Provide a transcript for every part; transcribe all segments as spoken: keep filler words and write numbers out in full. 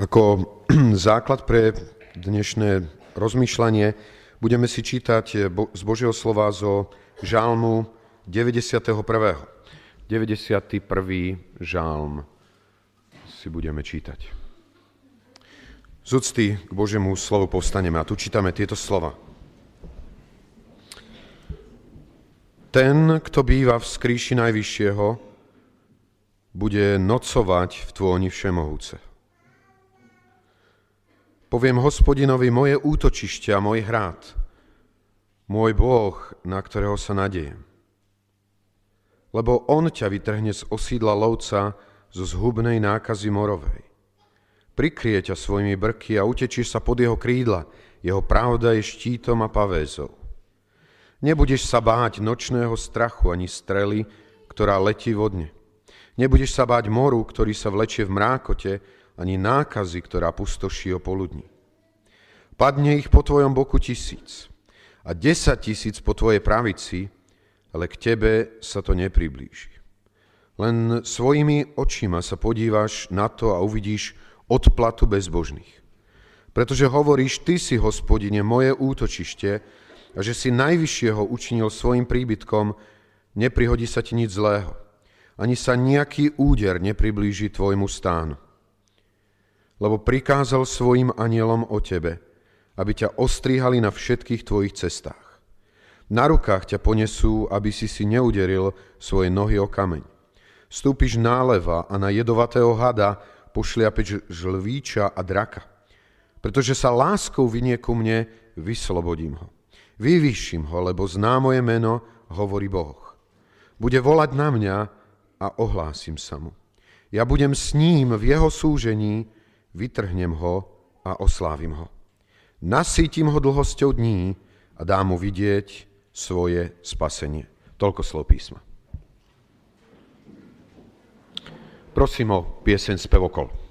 Ako základ pre dnešné rozmýšľanie budeme si čítať z Božieho slova zo Žalmu deväťdesiatjeden. deväťdesiaty prvý žalm si budeme čítať. Z úcty k Božiemu slovu povstaneme a tu čítame tieto slova. Ten, kto býva v skrýši Najvyššieho, bude nocovať v tôni Všemohúce. Poviem Hospodinovi moje útočište a môj hrad, môj Boh, na ktorého sa nadejem. Lebo on ťa vytrhne z osídla lovca, zo zhubnej nákazy morovej. Prikrie ťa svojimi brky a utečíš sa pod jeho krídla, jeho pravda je štítom a pavézou. Nebudeš sa báť nočného strachu ani strely, ktorá letí vodne. Nebudeš sa báť moru, ktorý sa vlečie v mrákote, ani nákazy, ktorá pustoší o poludní. Padne ich po tvojom boku tisíc a desať tisíc po tvojej pravici, ale k tebe sa to nepriblíži. Len svojimi očima sa podívaš na to a uvidíš odplatu bezbožných. Pretože hovoríš, ty si, Hospodine, moje útočište, a že si Najvyššieho učinil svojim príbytkom, neprihodí sa ti nič zlého, ani sa nejaký úder nepriblíži tvojmu stánu. Lebo prikázal svojim anielom o tebe, aby ťa ostríhali na všetkých tvojich cestách. Na rukách ťa ponesú, aby si si neuderil svoje nohy o kameň. Stúpiš náleva a na jedovatého hada pošliapeš žlvíča a draka. Pretože sa láskou vynie ku mne, vyslobodím ho. Vyvýšim ho, lebo zná moje meno, hovorí Boh. Bude volať na mňa a ohlásim sa mu. Ja budem s ním v jeho súžení, vytrhnem ho a oslávim ho. Nasýtim ho dlhosťou dní a dám mu vidieť svoje spasenie. Toľko slov písma. Prosím o pieseň Spevokol.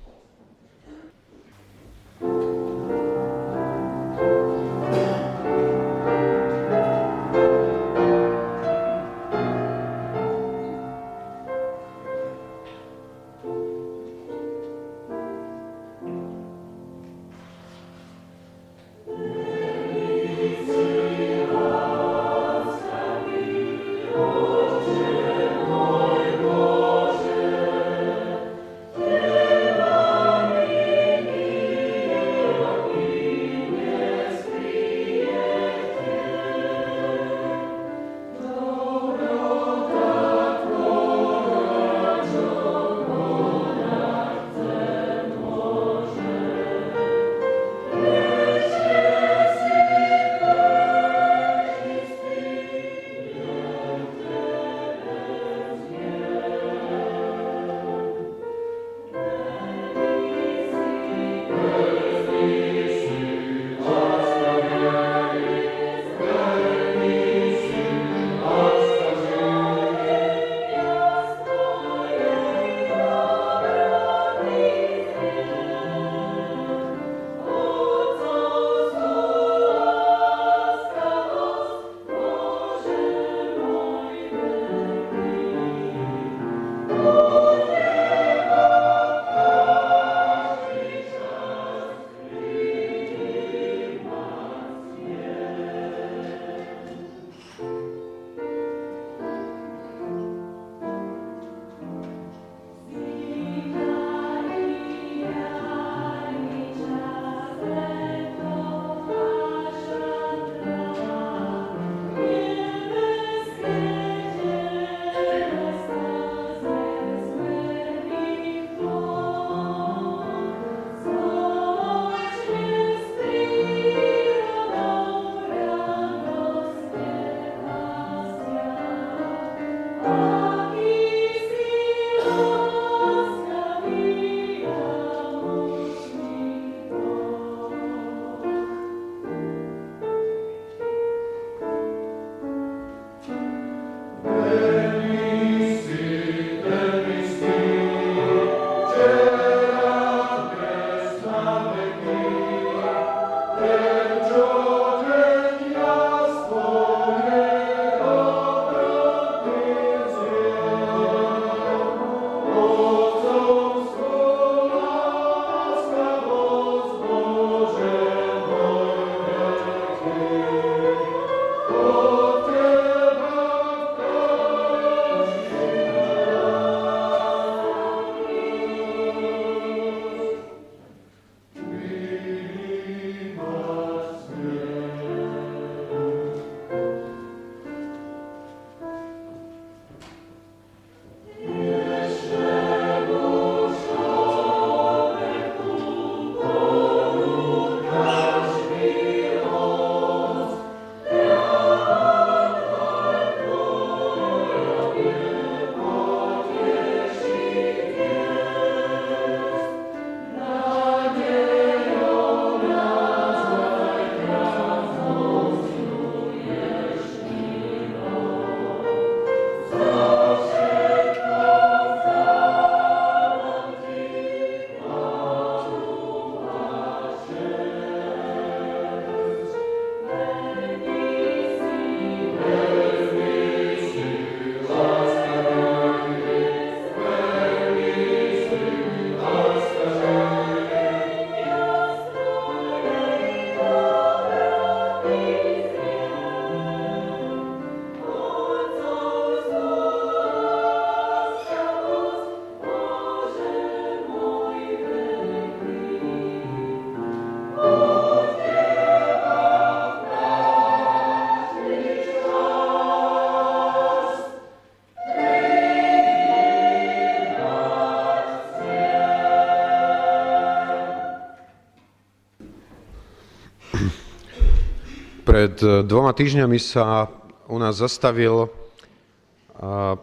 Pred dvoma týždňami sa u nás zastavil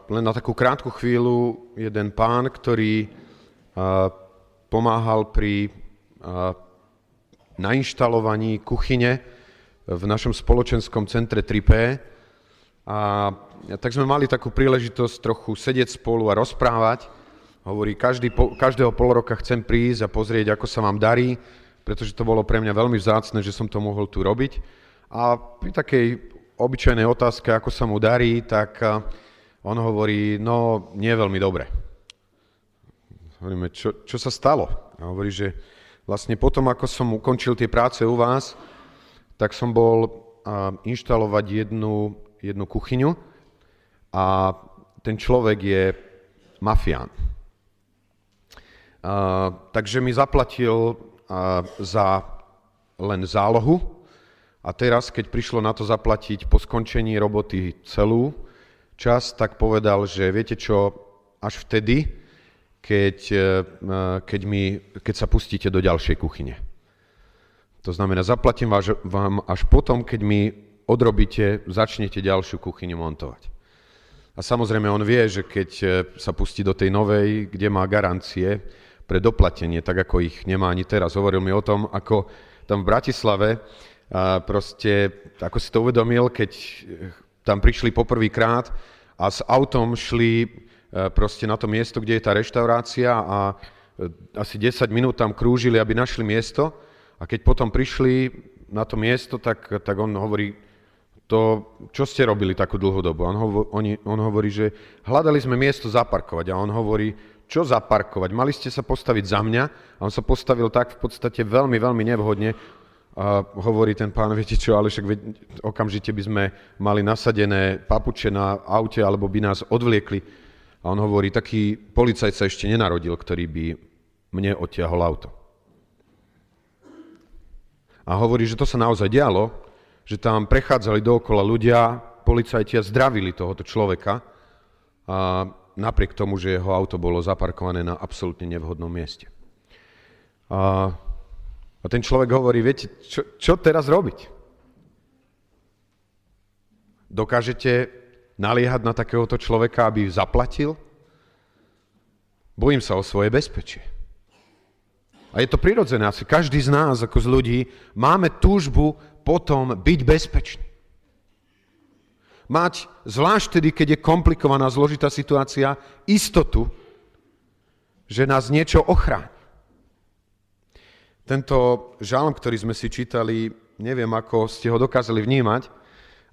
len na takú krátku chvíľu jeden pán, ktorý pomáhal pri nainštalovaní kuchyne v našom spoločenskom centre tri pé. A tak sme mali takú príležitosť trochu sedieť spolu a rozprávať. Hovorí, každý, každého pol roka chcem prísť a pozrieť, ako sa vám darí, pretože to bolo pre mňa veľmi vzácne, že som to mohol tu robiť. A pri takej obyčajnej otázke, ako sa mu darí, tak on hovorí, no nie veľmi dobre. Hovoríme, čo, čo sa stalo? A hovorí, že vlastne potom, ako som ukončil tie práce u vás, tak som bol inštalovať jednu, jednu kuchyňu a ten človek je mafián. A takže mi zaplatil za len zálohu. A teraz, keď prišlo na to zaplatiť po skončení roboty celú čas, tak povedal, že viete čo, až vtedy, keď, keď, mi, keď sa pustíte do ďalšej kuchyne. To znamená, zaplatím vám až potom, keď mi odrobíte, začnete ďalšiu kuchyňu montovať. A samozrejme, on vie, že keď sa pustí do tej novej, kde má garancie pre doplatenie, tak ako ich nemá ani teraz. Hovoril mi o tom, ako tam v Bratislave, a proste, ako si to uvedomil, keď tam prišli poprvýkrát a s autom šli proste na to miesto, kde je tá reštaurácia a asi desať minút tam krúžili, aby našli miesto a keď potom prišli na to miesto, tak, tak on hovorí, to, čo ste robili takú dlhú dobu? On, hovo, on, on hovorí, že hľadali sme miesto zaparkovať a on hovorí, čo zaparkovať? Mali ste sa postaviť za mňa a on sa postavil tak v podstate veľmi, veľmi nevhodne. A hovorí ten pán, viete čo, ale však okamžite by sme mali nasadené papuče na aute, alebo by nás odvliekli. A on hovorí, taký policajt sa ešte nenarodil, ktorý by mne odtiahol auto. A hovorí, že to sa naozaj dialo, že tam prechádzali dookola ľudia, policajti a zdravili tohoto človeka, a napriek tomu, že jeho auto bolo zaparkované na absolútne nevhodnom mieste. A A ten človek hovorí, viete, čo, čo teraz robiť? Dokážete naliehať na takéhoto človeka, aby zaplatil? Bojím sa o svoje bezpečie. A je to prirodzené, asi každý z nás, ako z ľudí, máme túžbu potom byť bezpečný. Mať, zvlášť tedy, keď je komplikovaná, zložitá situácia, istotu, že nás niečo ochráni. Tento žalm, ktorý sme si čítali, neviem, ako ste ho dokázali vnímať,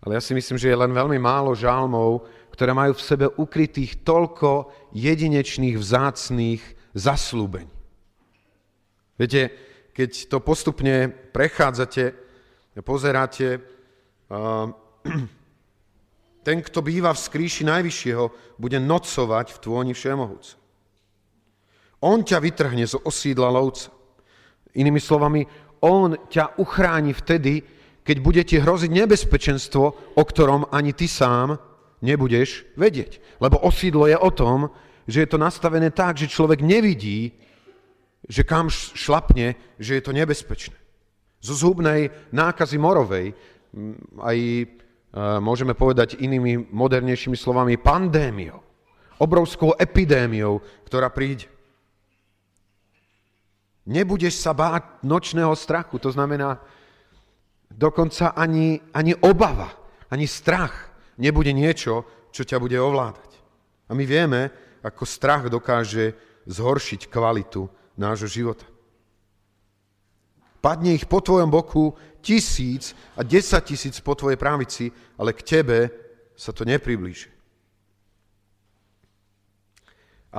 ale ja si myslím, že je len veľmi málo žalmov, ktoré majú v sebe ukrytých toľko jedinečných, vzácných zasľúbení. Viete, keď to postupne prechádzate, pozeráte, ten, kto býva v skríši Najvyššieho, bude nocovať v tôni Všemohúceho. On ťa vytrhne z osídla lovca. Inými slovami, on ťa uchráni vtedy, keď bude ti hroziť nebezpečenstvo, o ktorom ani ty sám nebudeš vedieť. Lebo osídlo je o tom, že je to nastavené tak, že človek nevidí, že kam šlapne, že je to nebezpečné. Zo zhubnej nákazy morovej, aj môžeme povedať inými modernejšími slovami, pandémiou, obrovskou epidémiou, ktorá príde. Nebudeš sa báť nočného strachu, to znamená dokonca ani, ani obava, ani strach nebude niečo, čo ťa bude ovládať. A my vieme, ako strach dokáže zhoršiť kvalitu nášho života. Padne ich po tvojom boku tisíc a desať tisíc po tvojej pravici, ale k tebe sa to nepriblíži.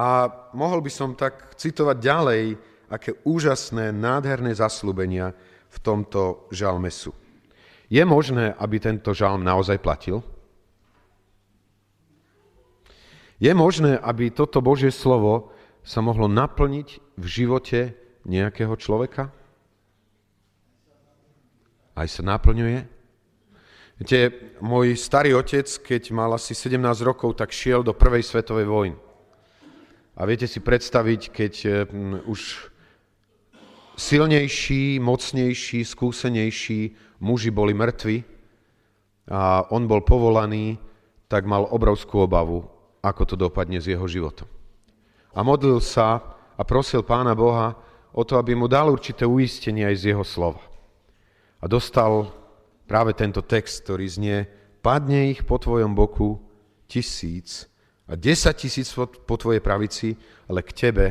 A mohol by som tak citovať ďalej, aké úžasné, nádherné zasľúbenia v tomto žalme sú. Je možné, aby tento žalm naozaj platil? Je možné, aby toto Božie slovo sa mohlo naplniť v živote nejakého človeka? Aj sa naplňuje? Viete, môj starý otec, keď mal asi sedemnásť rokov, tak šiel do prvej svetovej vojny. A viete si predstaviť, keď už silnejší, mocnejší, skúsenejší muži boli mŕtvi a on bol povolaný, tak mal obrovskú obavu, ako to dopadne s jeho životom. A modlil sa a prosil Pána Boha o to, aby mu dal určité uistenie aj z jeho slova. A dostal práve tento text, ktorý znie: Padne ich po tvojom boku tisíc a desať tisíc po tvojej pravici, ale k tebe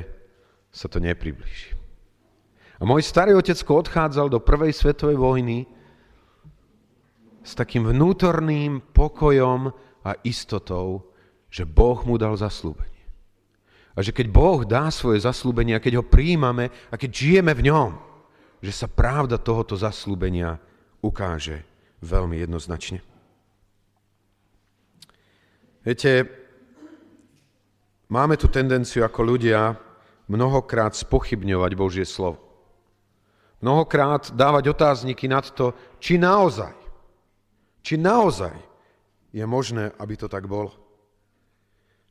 sa to nepriblíži. A môj starý otecko odchádzal do prvej svetovej vojny s takým vnútorným pokojom a istotou, že Boh mu dal zasľúbenie. A že keď Boh dá svoje zasľúbenie a keď ho prijímame a keď žijeme v ňom, že sa pravda tohoto zasľúbenia ukáže veľmi jednoznačne. Viete, máme tu tendenciu ako ľudia mnohokrát spochybňovať Božie slovo. Mnohokrát dávať otázniky nad to, či naozaj, či naozaj je možné, aby to tak bolo.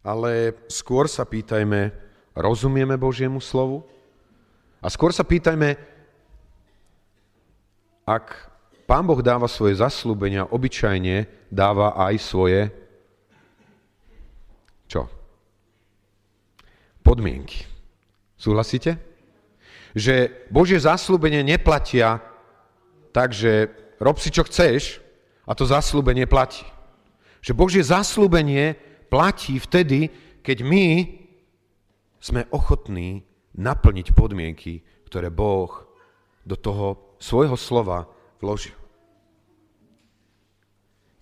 Ale skôr sa pýtajme, rozumieme Božiemu slovu? A skôr sa pýtajme, ak Pán Boh dáva svoje zasľúbenia, obyčajne dáva aj svoje čo? Podmienky. Súhlasíte? Že Božie zasľúbenie neplatia tak, že rob si, čo chceš, a to zasľúbenie platí. Že Božie zasľúbenie platí vtedy, keď my sme ochotní naplniť podmienky, ktoré Boh do toho svojho slova vložil.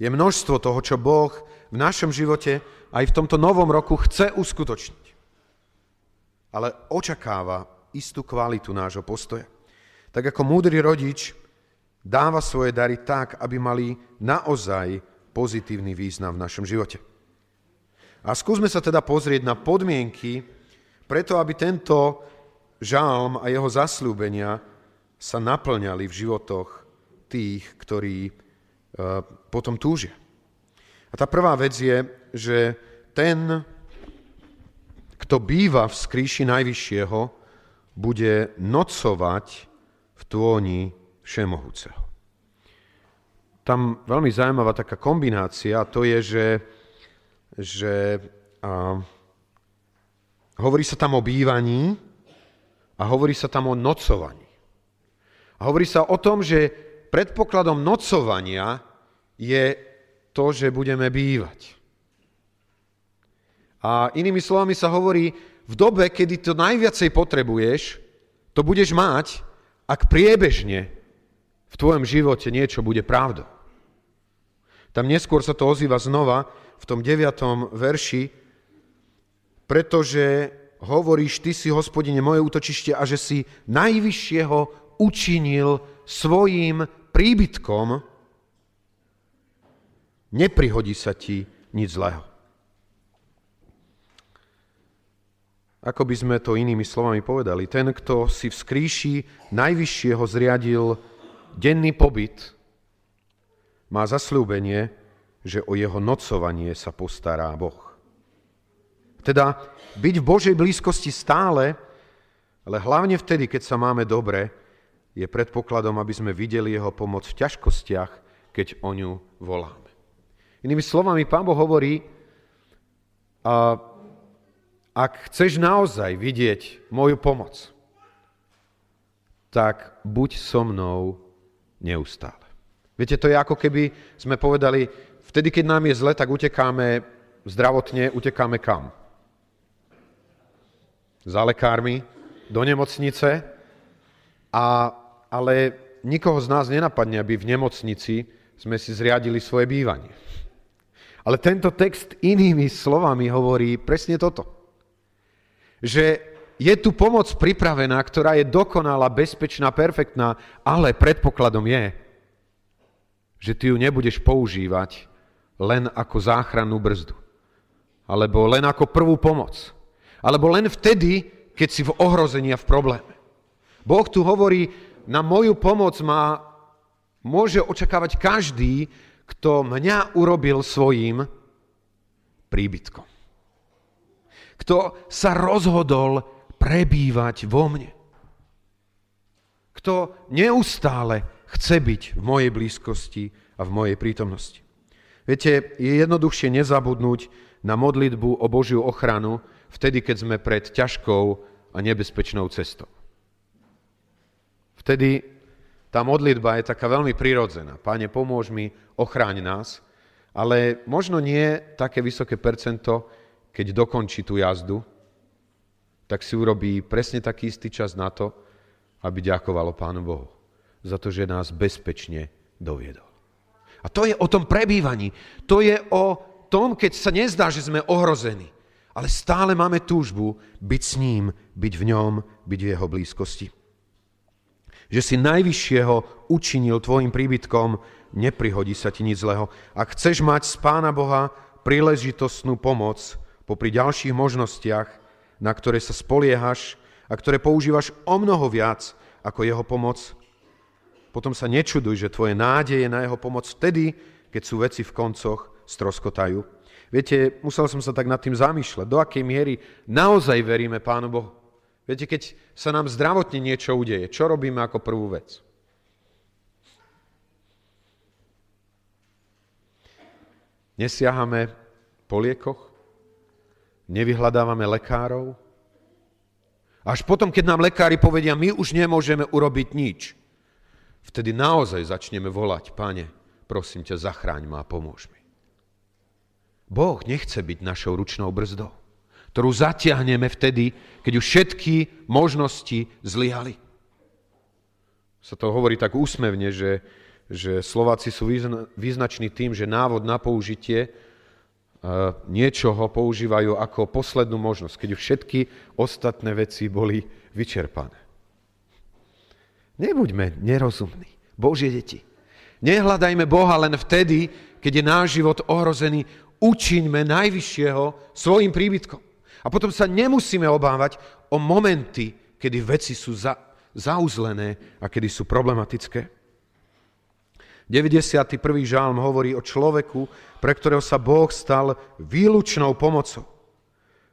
Je množstvo toho, čo Boh v našom živote aj v tomto novom roku chce uskutočniť. Ale očakáva istú kvalitu nášho postoja. Tak ako múdry rodič dáva svoje dary tak, aby mali naozaj pozitívny význam v našom živote. A skúsme sa teda pozrieť na podmienky, preto aby tento žalm a jeho zasľúbenia sa naplňali v životoch tých, ktorí e, potom túžia. A tá prvá vec je, že ten, kto býva v skríši Najvyššieho, bude nocovať v tôni Všemohúceho. Tam veľmi zaujímavá taká kombinácia, to je, že že a, hovorí sa tam o bývaní a hovorí sa tam o nocovaní. A hovorí sa o tom, že predpokladom nocovania je to, že budeme bývať. A inými slovami sa hovorí, v dobe, kedy to najviacej potrebuješ, to budeš mať, ak priebežne v tvojom živote niečo bude pravdou. Tam neskôr sa to ozýva znova v tom deviatom verši, pretože hovoríš, ty si, Hospodine, moje útočište, a že si Najvyššieho učinil svojím príbytkom, neprihodí sa ti nič zlého. Ako by sme to inými slovami povedali, ten, kto si v skríši Najvyššieho zriadil denný pobyt, má zasľúbenie, že o jeho nocovanie sa postará Boh. Teda byť v Božej blízkosti stále, ale hlavne vtedy, keď sa máme dobre, je predpokladom, aby sme videli jeho pomoc v ťažkostiach, keď o ňu voláme. Inými slovami, Pán Boh hovorí, a ak chceš naozaj vidieť moju pomoc, tak buď so mnou neustále. Viete, to je ako keby sme povedali, vtedy, keď nám je zle, tak utekáme zdravotne, utekáme kam? Za lekármi, do nemocnice, a, ale nikoho z nás nenapadne, aby v nemocnici sme si zriadili svoje bývanie. Ale tento text inými slovami hovorí presne toto, že je tu pomoc pripravená, ktorá je dokonalá, bezpečná, perfektná, ale predpokladom je, že ty ju nebudeš používať len ako záchrannú brzdu, alebo len ako prvú pomoc, alebo len vtedy, keď si v ohrození a v probléme. Boh tu hovorí, na moju pomoc má, môže očakávať každý, kto mňa urobil svojím príbytkom. Kto sa rozhodol prebývať vo mne. Kto neustále chce byť v mojej blízkosti a v mojej prítomnosti. Viete, je jednoduchšie nezabudnúť na modlitbu o Božiu ochranu vtedy, keď sme pred ťažkou a nebezpečnou cestou. Vtedy tá modlitba je taká veľmi prirodzená. Pane, pomôž mi, ochráň nás, ale možno nie také vysoké percento, keď dokončí tú jazdu, tak si urobí presne taký istý čas na to, aby ďakovalo Pánu Bohu za to, že nás bezpečne doviedol. A to je o tom prebývaní. To je o tom, keď sa nezdá, že sme ohrození. Ale stále máme túžbu byť s ním, byť v ňom, byť v jeho blízkosti. Že si najvyššieho učinil tvojim príbytkom, neprihodí sa ti nič zlého. Ak chceš mať z Pána Boha príležitostnú pomoc popri ďalších možnostiach, na ktoré sa spoliehaš a ktoré používaš o mnoho viac ako jeho pomoc, potom sa nečuduj, že tvoje nádeje na jeho pomoc vtedy, keď sú veci v koncoch, stroskotajú. Viete, musel som sa tak nad tým zamýšľať, do akej miery naozaj veríme Pánu Bohu. Viete, keď sa nám zdravotne niečo udeje, čo robíme ako prvú vec? Nesiahame po liekoch, nevyhľadávame lekárov. Až potom, keď nám lekári povedia, my už nemôžeme urobiť nič, vtedy naozaj začneme volať, Pane, prosím ťa, zachráň ma a pomôž mi. Boh nechce byť našou ručnou brzdou, ktorú zatiahneme vtedy, keď už všetky možnosti zlyhali. Sa to hovorí tak úsmevne, že, že Slováci sú význa, význační tým, že návod na použitie e, niečoho používajú ako poslednú možnosť, keď už všetky ostatné veci boli vyčerpané. Nebuďme nerozumní, Božie deti. Nehľadajme Boha len vtedy, keď je náš život ohrozený. Učiňme najvyššieho svojim príbytkom. A potom sa nemusíme obávať o momenty, kedy veci sú za, zauzlené a kedy sú problematické. deväťdesiaty prvý žalm hovorí o človeku, pre ktorého sa Boh stal výlučnou pomocou,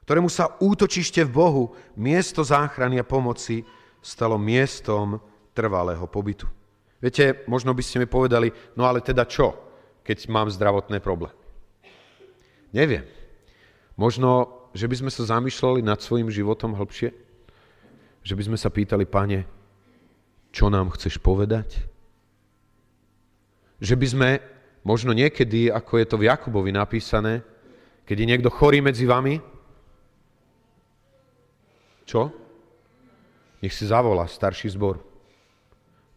ktorému sa útočište v Bohu, miesto záchrany a pomoci, stalo miestom trvalého pobytu. Viete, možno by ste mi povedali, no ale teda čo, keď mám zdravotné problémy? Neviem. Možno, že by sme sa zamýšľali nad svojim životom hlbšie? Že by sme sa pýtali, Pane, čo nám chceš povedať? Že by sme, možno niekedy, ako je to v Jakubovi napísané, keď je niekto chorý medzi vami, čo? Nech si zavolá starší zbor.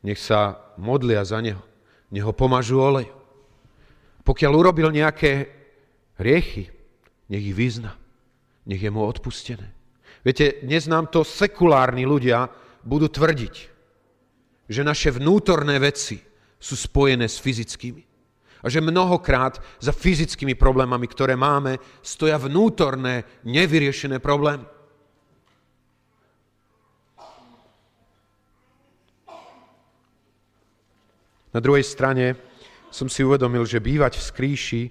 Nech sa modlia za neho. Nech ho pomažu olejom. Pokiaľ urobil nejaké hriechy, nech ich vyzna, nech je mu odpustené. Viete, dnes nám to sekulárni ľudia budú tvrdiť, že naše vnútorné veci sú spojené s fyzickými. A že mnohokrát za fyzickými problémami, ktoré máme, stoja vnútorné, nevyriešené problémy. Na druhej strane som si uvedomil, že bývať v skrýši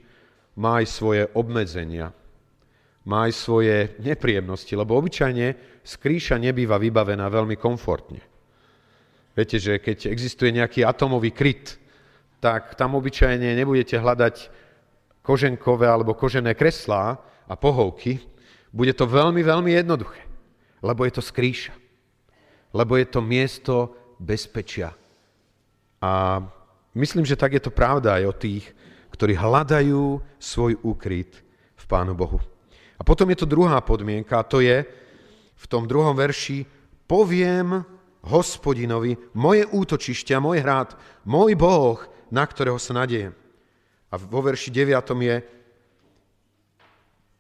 má aj svoje obmedzenia, má aj svoje nepríjemnosti, lebo obyčajne skrýša nebýva vybavená veľmi komfortne. Viete, že keď existuje nejaký atomový kryt, tak tam obyčajne nebudete hľadať koženkové alebo kožené kreslá a pohovky. Bude to veľmi, veľmi jednoduché, lebo je to skrýša, lebo je to miesto bezpečia. A myslím, že tak je to pravda aj o tých, ktorí hľadajú svoj úkryt v Pánu Bohu. A potom je to druhá podmienka, a to je v tom druhom verši: poviem Hospodinovi, moje útočište a môj hrad, môj Boh, na ktorého sa nadejem. A vo verši deviatom je: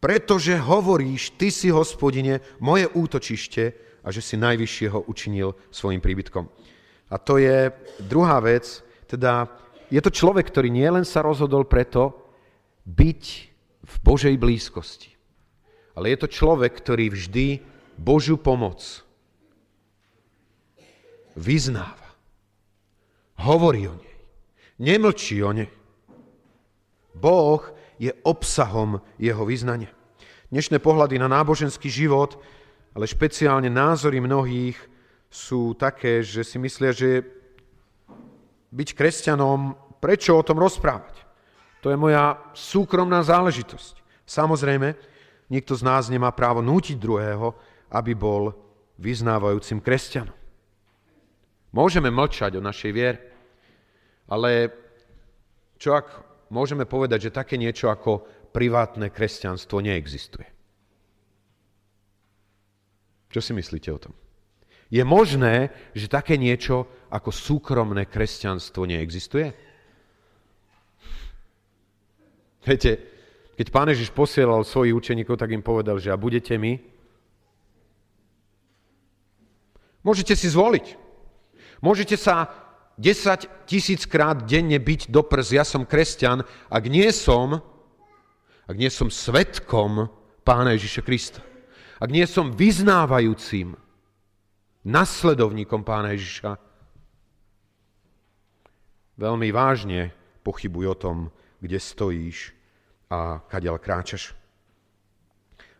pretože hovoríš, ty si, Hospodine, moje útočište a že si najvyššieho učinil svojim príbytkom. A to je druhá vec, teda je to človek, ktorý nielen sa rozhodol preto byť v Božej blízkosti, ale je to človek, ktorý vždy Božiu pomoc vyznáva. Hovorí o nej. Nemlčí o nej. Boh je obsahom jeho vyznania. Dnešné pohľady na náboženský život, ale špeciálne názory mnohých sú také, že si myslia, že byť kresťanom, prečo o tom rozprávať? To je moja súkromná záležitosť. Samozrejme, nikto z nás nemá právo nútiť druhého, aby bol vyznávajúcim kresťanom. Môžeme mlčať o našej viere, ale čo ak môžeme povedať, že také niečo ako privátne kresťanstvo neexistuje? Čo si myslíte o tom? Je možné, že také niečo ako súkromné kresťanstvo neexistuje? Viete, keď Pán Ježiš posielal svojich učeníkov, tak im povedal, že a budete mi? Môžete si zvoliť. Môžete sa desaťtisíc krát denne byť do prs, ja som kresťan, ak nie som, ak nie som svedkom Pána Ježiša Krista. Ak nie som vyznávajúcim nasledovníkom Pána Ježiša, veľmi vážne pochybuj o tom, kde stojíš a kadiaľ kráčaš.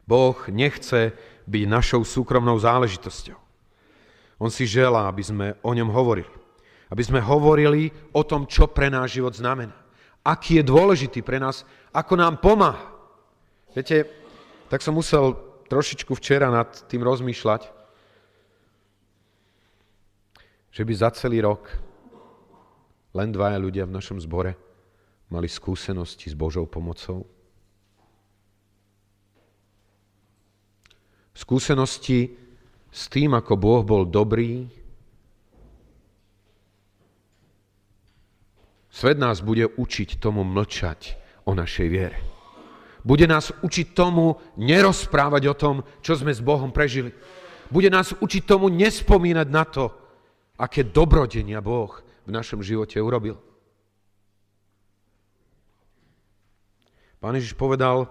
Boh nechce byť našou súkromnou záležitosťou. On si želá, aby sme o ňom hovorili. Aby sme hovorili o tom, čo pre náš život znamená. Aký je dôležitý pre nás, ako nám pomáha. Viete, tak som musel trošičku včera nad tým rozmýšľať, že by za celý rok len dvaja ľudia v našom zbore mali skúsenosti s Božou pomocou. Skúsenosti s tým, ako Boh bol dobrý. Svet nás bude učiť tomu mlčať o našej viere. Bude nás učiť tomu nerozprávať o tom, čo sme s Bohom prežili. Bude nás učiť tomu nespomínať na to, aké dobrodenia Boh v našom živote urobil. Pán Ježiš povedal,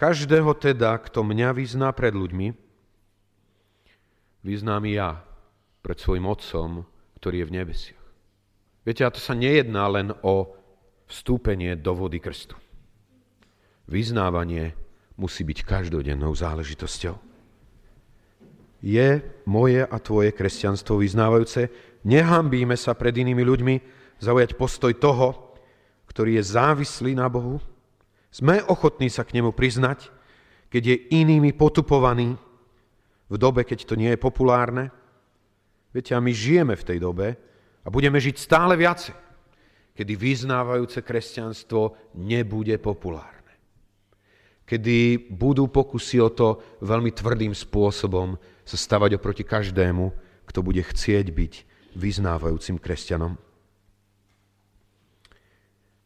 každého teda, kto mňa vyzná pred ľuďmi, vyznám i ja pred svojim Otcom, ktorý je v nebesiach. Viete, a to sa nejedná len o vstúpenie do vody krstu. Vyznávanie musí byť každodennou záležitosťou. Je moje a tvoje kresťanstvo vyznávajúce? Nehanbíme sa pred inými ľuďmi zaujať postoj toho, ktorý je závislý na Bohu? Sme ochotní sa k nemu priznať, keď je inými potupovaný, v dobe, keď to nie je populárne? Viete, a my žijeme v tej dobe a budeme žiť stále viacej, kedy vyznávajúce kresťanstvo nebude populárne. Kedy budú pokusy o to veľmi tvrdým spôsobom sa stavať oproti každému, kto bude chcieť byť vyznávajúcim kresťanom.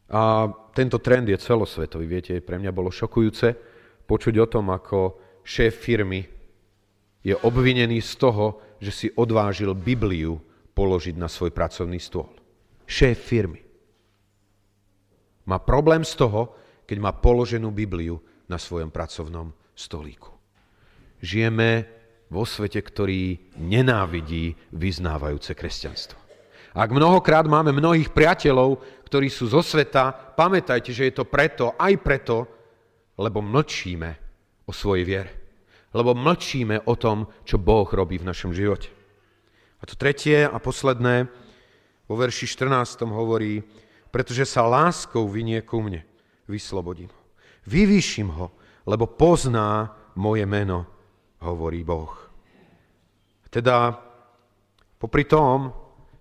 A tento trend je celosvetový. Viete, pre mňa bolo šokujúce počuť o tom, ako šéf firmy je obvinený z toho, že si odvážil Bibliu položiť na svoj pracovný stôl. Šéf firmy má problém z toho, keď má položenú Bibliu na svojom pracovnom stolíku. Žijeme vo svete, ktorý nenávidí vyznávajúce kresťanstvo. Ak mnohokrát máme mnohých priateľov, ktorí sú zo sveta, pamätajte, že je to preto, aj preto, lebo mlčíme o svojej viere. Lebo mlčíme o tom, čo Boh robí v našom živote. A to tretie a posledné, vo verši štrnástom hovorí, pretože sa láskou vynie ku mne, vyslobodím ho. Vyvýšim ho, lebo pozná moje meno, hovorí Boh. Teda, popri tom,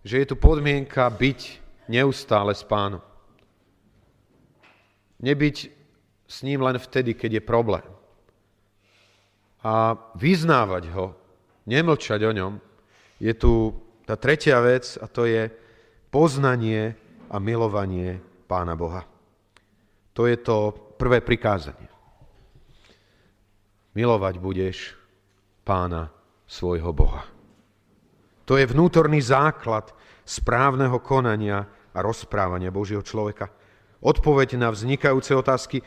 že je tu podmienka byť neustále s Pánom. Nebyť s ním len vtedy, keď je problém. A vyznávať ho, nemlčať o ňom, je tu tá tretia vec, a to je poznanie a milovanie Pána Boha. To je to prvé prikázanie. Milovať budeš Pána svojho Boha. To je vnútorný základ správneho konania a rozprávania Božieho človeka. Odpoveď na vznikajúce otázky.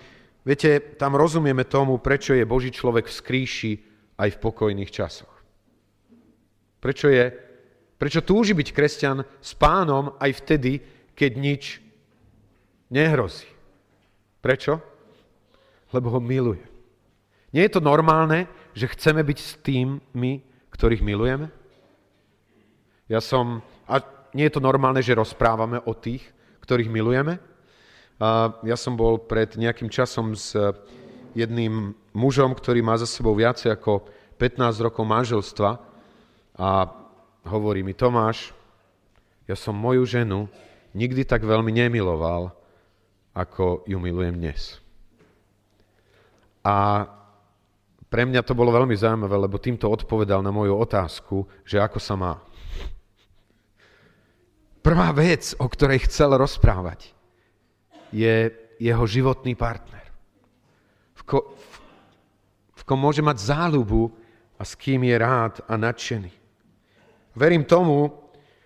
Viete, tam rozumieme tomu, prečo je Boží človek v skríši aj v pokojných časoch. Prečo je, prečo túži byť kresťan s Pánom aj vtedy, keď nič nehrozí. Prečo? Lebo ho miluje. Nie je to normálne, že chceme byť s tými, ktorých milujeme? Ja som... A nie je to normálne, že rozprávame o tých, ktorých milujeme? A ja som bol pred nejakým časom s jedným mužom, ktorý má za sebou viac ako pätnásť rokov manželstva a hovorí mi: Tomáš, ja som moju ženu nikdy tak veľmi nemiloval, ako ju milujem dnes. A pre mňa to bolo veľmi zaujímavé, lebo týmto odpovedal na moju otázku, že ako sa má. Prvá vec, o ktorej chcel rozprávať, je jeho životný partner. V, ko, v, v kom môže mať záľubu a s kým je rád a nadšený. Verím tomu,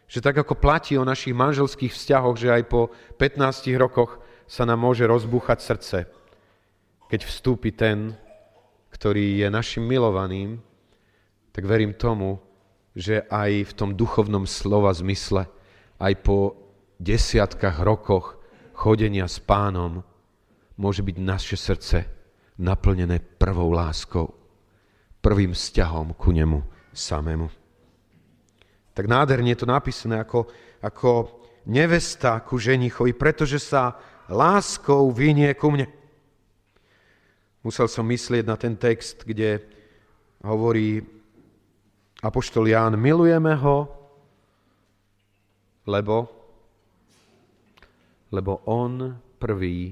že tak ako platí o našich manželských vzťahoch, že aj po pätnástich rokoch sa nám môže rozbúchať srdce, keď vstúpi ten, ktorý je našim milovaným, tak verím tomu, že aj v tom duchovnom slova zmysle, aj po desiatkách rokoch chodenia s Pánom, môže byť naše srdce naplnené prvou láskou, prvým vzťahom ku nemu samému. Tak nádherne je to napísané ako, ako nevesta ku ženichovi, pretože sa láskou vinie ku mne. Musel som myslieť na ten text, kde hovorí apoštol Ján: milujeme ho, lebo, lebo on prvý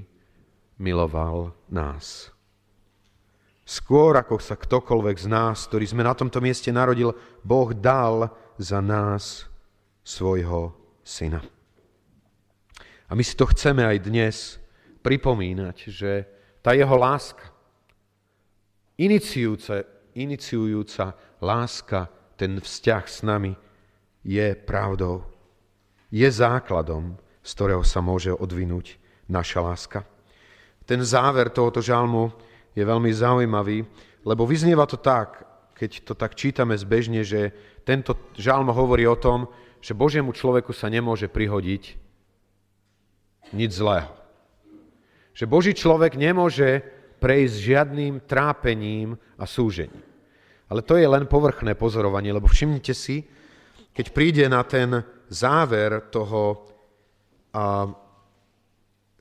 miloval nás. Skôr ako sa ktokoľvek z nás, ktorý sme na tomto mieste narodil, Boh dal za nás svojho syna. A my si to chceme aj dnes pripomínať, že tá jeho láska, Iniciujúca, iniciujúca láska, ten vzťah s nami je pravdou, je základom, z ktorého sa môže odvinúť naša láska. Ten záver tohoto žalmu je veľmi zaujímavý, lebo vyznieva to tak, keď to tak čítame zbežne, že tento žalm hovorí o tom, že Božiemu človeku sa nemôže prihodiť nič zlého. Že Boží človek nemôže prejsť žiadnym trápením a súžením. Ale to je len povrchné pozorovanie, lebo všimnite si, keď príde na ten záver toho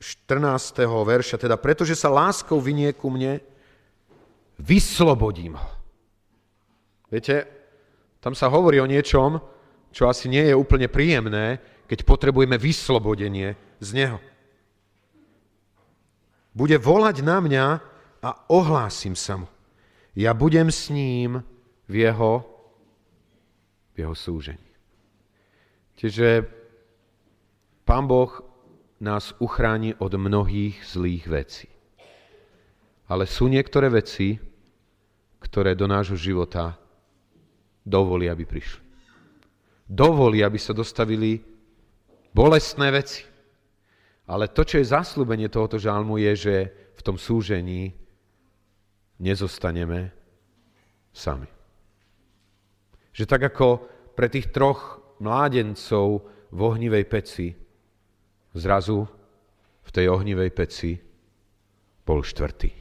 štrnásteho verša, teda pretože sa láskou vinie ku mne, vyslobodím ho. Viete, tam sa hovorí o niečom, čo asi nie je úplne príjemné, keď potrebujeme vyslobodenie z neho. Bude volať na mňa, a ohlásim sa mu. Ja budem s ním v jeho, v jeho súžení. Čiže Pán Boh nás uchráni od mnohých zlých vecí. Ale sú niektoré veci, ktoré do nášho života dovolí, aby prišli. Dovolí, aby sa dostavili bolestné veci. Ale to, čo je zasľúbenie tohoto žalmu, je, že v tom súžení nezostaneme sami. Že tak ako pre tých troch mládencov v ohnivej peci, zrazu v tej ohnivej peci bol štvrtý.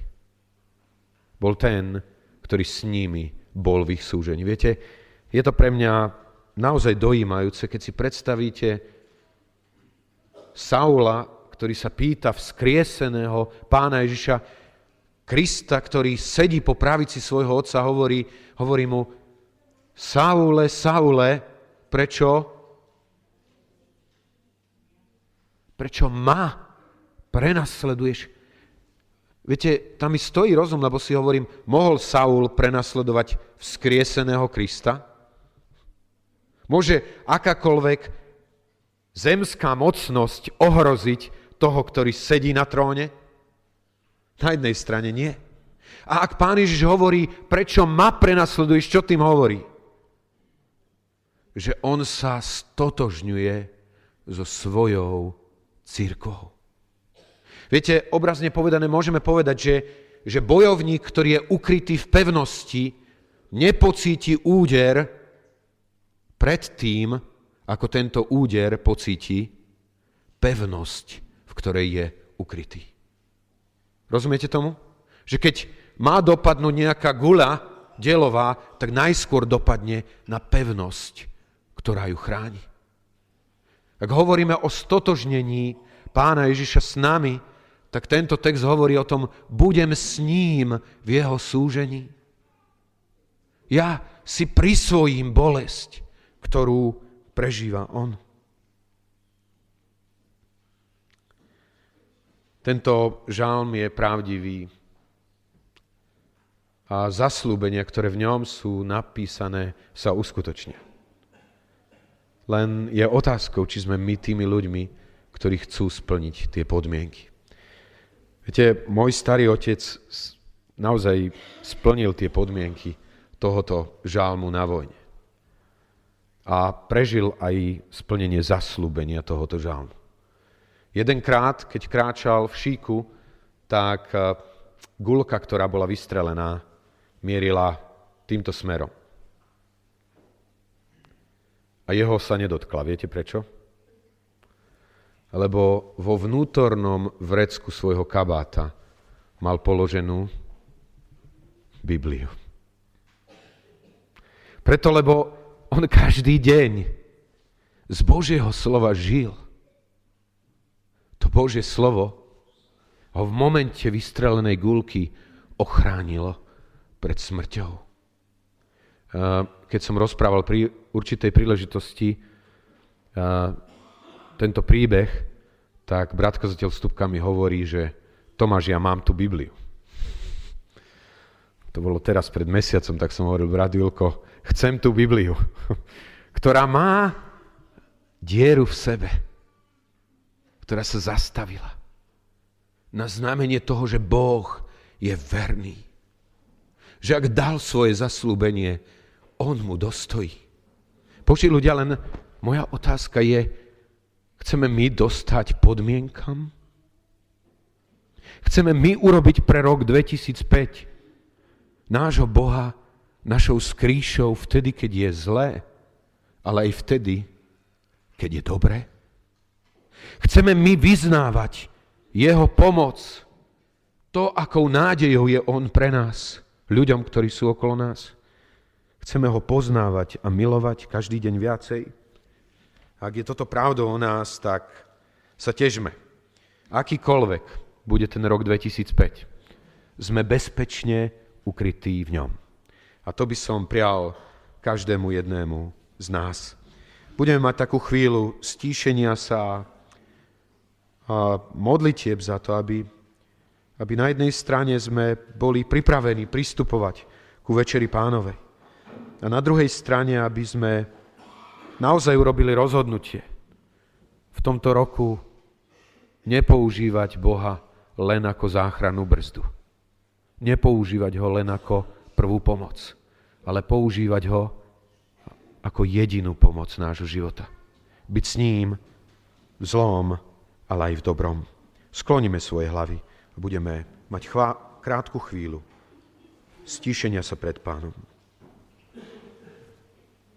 Bol ten, ktorý s nimi bol v ich súžení. Viete, je to pre mňa naozaj dojímajúce, keď si predstavíte Saula, ktorý sa pýta vzkrieseného Pána Ježiša, Krista, ktorý sedí po pravici svojho otca, hovorí, hovorí mu: Saule, Saule, prečo? Prečo ma prenasleduješ? Viete, tam mi stojí rozum, lebo si hovorím, mohol Saul prenasledovať vzkrieseného Krista? Môže akákoľvek zemská mocnosť ohroziť toho, ktorý sedí na tróne? Na jednej strane nie. A ak Pán Ježiš hovorí, prečo ma prenasleduješ, čo tým hovorí? Že on sa stotožňuje so svojou cirkvou. Viete, obrazne povedané, môžeme povedať, že, že bojovník, ktorý je ukrytý v pevnosti, nepocíti úder pred tým, ako tento úder pocíti pevnosť, v ktorej je ukrytý. Rozumiete tomu? Že keď má dopadnúť nejaká guľa delová, tak najskôr dopadne na pevnosť, ktorá ju chráni. Ak hovoríme o stotožnení Pána Ježiša s nami, tak tento text hovorí o tom, budem s ním v jeho súžení. Ja si prisvojím bolesť, ktorú prežíva on. Tento žalm je pravdivý a zasľúbenia, ktoré v ňom sú napísané, sa uskutočnia. Len je otázkou, či sme my tými ľuďmi, ktorí chcú splniť tie podmienky. Viete, môj starý otec naozaj splnil tie podmienky tohoto žalmu na vojne. A prežil aj splnenie zasľúbenia tohoto žalmu. Jedenkrát, keď kráčal v šíku, tak guľka, ktorá bola vystrelená, mierila týmto smerom. A jeho sa nedotkla. Viete prečo? Lebo vo vnútornom vrecku svojho kabáta mal položenú Bibliu. Preto, lebo on každý deň z Božieho slova žil. To Božie slovo ho v momente vystrelenej guľky ochránilo pred smrťou. Keď som rozprával pri určitej príležitosti tento príbeh, tak brat kazateľ Stupka mi hovorí, že Tomáš, ja mám tú Bibliu. To bolo teraz pred mesiacom, tak som hovoril, brat Julko, chcem tú Bibliu, ktorá má dieru v sebe, ktorá sa zastavila na znamenie toho, že Boh je verný. Že ak dal svoje zasľúbenie, on mu dostojí. Počuj ľudia, len moja otázka je, chceme my dostať podmienkam? Chceme my urobiť pre rok dvetisícpäť nášho Boha, našou skrýšou vtedy, keď je zlé, ale aj vtedy, keď je dobré? Chceme my vyznávať jeho pomoc, to, akou nádejou je on pre nás, ľuďom, ktorí sú okolo nás. Chceme ho poznávať a milovať každý deň viacej. Ak je toto pravdou o nás, tak sa težme. Akýkoľvek bude ten rok dvetisícpäť, sme bezpečne ukrytí v ňom. A to by som prial každému jednému z nás. Budeme mať takú chvíľu stíšenia sa, a modlitieb za to, aby, aby na jednej strane sme boli pripravení pristupovať ku Večeri Pánovej. A na druhej strane, aby sme naozaj urobili rozhodnutie v tomto roku nepoužívať Boha len ako záchrannú brzdu. Nepoužívať ho len ako prvú pomoc, ale používať ho ako jedinú pomoc nášho života. Byť s ním v zlom, ale aj v dobrom. Skloníme svoje hlavy a budeme mať chvá- krátku chvíľu stíšenia sa pred Pánom.